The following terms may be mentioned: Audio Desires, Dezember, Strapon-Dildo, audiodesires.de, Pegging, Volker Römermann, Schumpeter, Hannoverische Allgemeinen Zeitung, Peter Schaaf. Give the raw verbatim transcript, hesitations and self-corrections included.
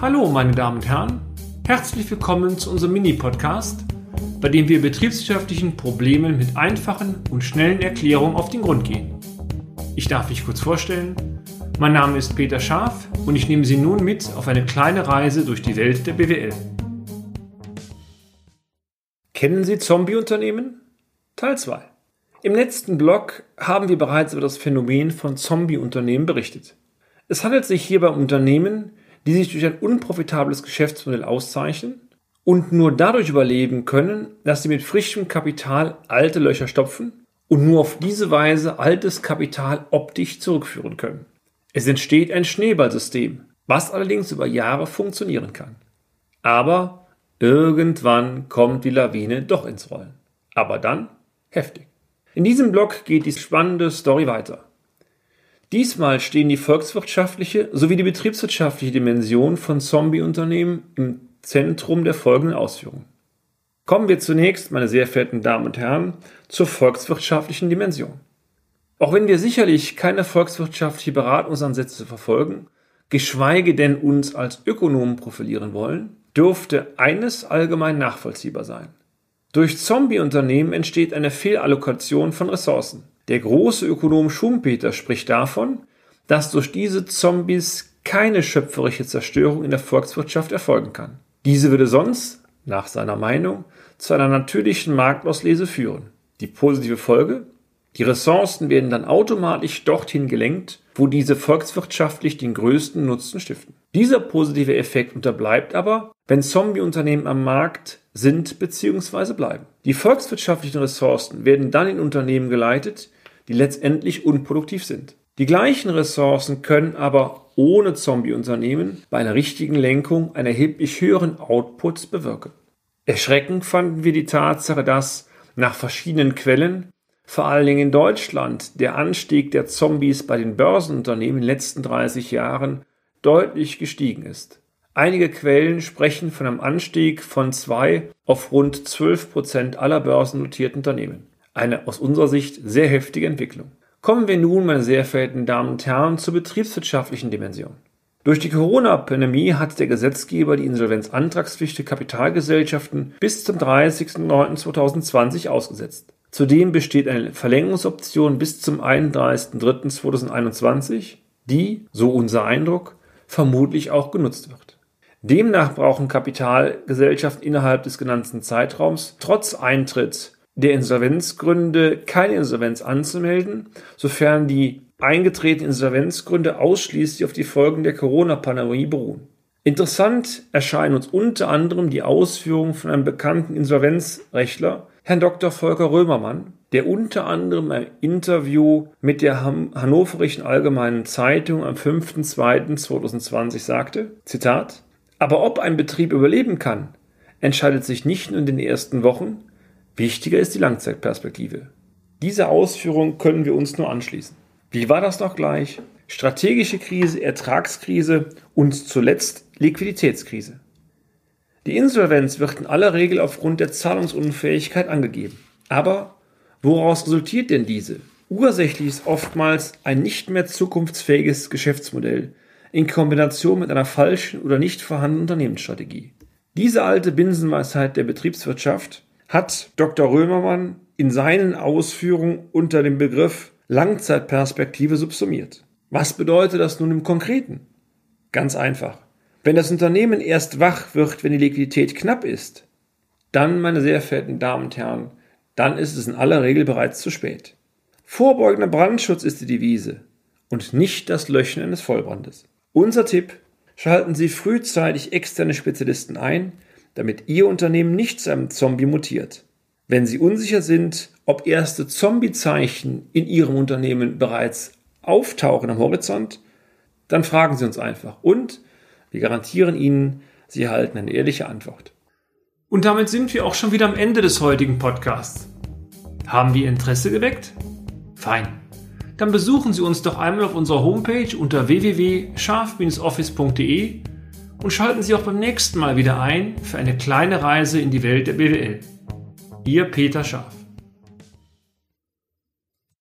Hallo meine Damen und Herren, herzlich willkommen zu unserem Mini-Podcast, bei dem wir betriebswirtschaftlichen Problemen mit einfachen und schnellen Erklärungen auf den Grund gehen. Ich darf mich kurz vorstellen, mein Name ist Peter Schaaf und ich nehme Sie nun mit auf eine kleine Reise durch die Welt der B W L. Kennen Sie Zombie-Unternehmen? Teil zwei. Im letzten Blog haben wir bereits über das Phänomen von Zombie-Unternehmen berichtet. Es handelt sich hierbei um Unternehmen, die sich durch ein unprofitables Geschäftsmodell auszeichnen und nur dadurch überleben können, dass sie mit frischem Kapital alte Löcher stopfen und nur auf diese Weise altes Kapital optisch zurückführen können. Es entsteht ein Schneeballsystem, was allerdings über Jahre funktionieren kann. Aber irgendwann kommt die Lawine doch ins Rollen. Aber dann heftig. In diesem Blog geht die spannende Story weiter. Diesmal stehen die volkswirtschaftliche sowie die betriebswirtschaftliche Dimension von Zombie-Unternehmen im Zentrum der folgenden Ausführungen. Kommen wir zunächst, meine sehr verehrten Damen und Herren, zur volkswirtschaftlichen Dimension. Auch wenn wir sicherlich keine volkswirtschaftliche Beratungsansätze verfolgen, geschweige denn uns als Ökonomen profilieren wollen, dürfte eines allgemein nachvollziehbar sein. Durch Zombie-Unternehmen entsteht eine Fehlallokation von Ressourcen. Der große Ökonom Schumpeter spricht davon, dass durch diese Zombies keine schöpferische Zerstörung in der Volkswirtschaft erfolgen kann. Diese würde sonst, nach seiner Meinung, zu einer natürlichen Marktauslese führen. Die positive Folge? Die Ressourcen werden dann automatisch dorthin gelenkt, wo diese volkswirtschaftlich den größten Nutzen stiften. Dieser positive Effekt unterbleibt aber, wenn Zombie-Unternehmen am Markt sind bzw. bleiben. Die volkswirtschaftlichen Ressourcen werden dann in Unternehmen geleitet, die letztendlich unproduktiv sind. Die gleichen Ressourcen können aber ohne Zombie-Unternehmen bei einer richtigen Lenkung einen erheblich höheren Output bewirken. Erschreckend fanden wir die Tatsache, dass nach verschiedenen Quellen, vor allen Dingen in Deutschland, der Anstieg der Zombies bei den Börsenunternehmen in den letzten dreißig Jahren deutlich gestiegen ist. Einige Quellen sprechen von einem Anstieg von zwei auf rund zwölf Prozent aller börsennotierten Unternehmen. Eine aus unserer Sicht sehr heftige Entwicklung. Kommen wir nun, meine sehr verehrten Damen und Herren, zur betriebswirtschaftlichen Dimension. Durch die Corona-Pandemie hat der Gesetzgeber die insolvenzantragspflicht für Kapitalgesellschaften bis zum dreißigsten neunten zweitausendzwanzig ausgesetzt. Zudem besteht eine Verlängerungsoption bis zum einunddreißigsten dritten zweitausendeinundzwanzig, die, so unser Eindruck, vermutlich auch genutzt wird. Demnach brauchen Kapitalgesellschaften innerhalb des genannten Zeitraums trotz Eintritt der Insolvenzgründe keine Insolvenz anzumelden, sofern die eingetretenen Insolvenzgründe ausschließlich auf die Folgen der Corona-Pandemie beruhen. Interessant erscheinen uns unter anderem die Ausführungen von einem bekannten Insolvenzrechtler, Herrn Doktor Volker Römermann, der unter anderem ein Interview mit der Hannoverischen Allgemeinen Zeitung am fünften zweiten zweitausendzwanzig sagte, Zitat, aber ob ein Betrieb überleben kann, entscheidet sich nicht nur in den ersten Wochen, wichtiger ist die Langzeitperspektive. Diese Ausführung können wir uns nur anschließen. Wie war das noch gleich? Strategische Krise, Ertragskrise und zuletzt Liquiditätskrise. Die Insolvenz wird in aller Regel aufgrund der Zahlungsunfähigkeit angegeben. Aber woraus resultiert denn diese? Ursächlich ist oftmals ein nicht mehr zukunftsfähiges Geschäftsmodell in Kombination mit einer falschen oder nicht vorhandenen Unternehmensstrategie. Diese alte Binsenweisheit der Betriebswirtschaft hat Doktor Römermann in seinen Ausführungen unter dem Begriff Langzeitperspektive subsumiert. Was bedeutet das nun im Konkreten? Ganz einfach. Wenn das Unternehmen erst wach wird, wenn die Liquidität knapp ist, dann, meine sehr verehrten Damen und Herren, dann ist es in aller Regel bereits zu spät. Vorbeugender Brandschutz ist die Devise und nicht das Löschen eines Vollbrandes. Unser Tipp, schalten Sie frühzeitig externe Spezialisten ein, damit Ihr Unternehmen nicht zu einem Zombie mutiert. Wenn Sie unsicher sind, ob erste Zombie-Zeichen in Ihrem Unternehmen bereits auftauchen am Horizont, dann fragen Sie uns einfach und wir garantieren Ihnen, Sie erhalten eine ehrliche Antwort. Und damit sind wir auch schon wieder am Ende des heutigen Podcasts. Haben wir Interesse geweckt? Fein. Dann besuchen Sie uns doch einmal auf unserer Homepage unter w w w punkt scharf office punkt de und schalten Sie auch beim nächsten Mal wieder ein für eine kleine Reise in die Welt der B W L. Ihr Peter Schaaf.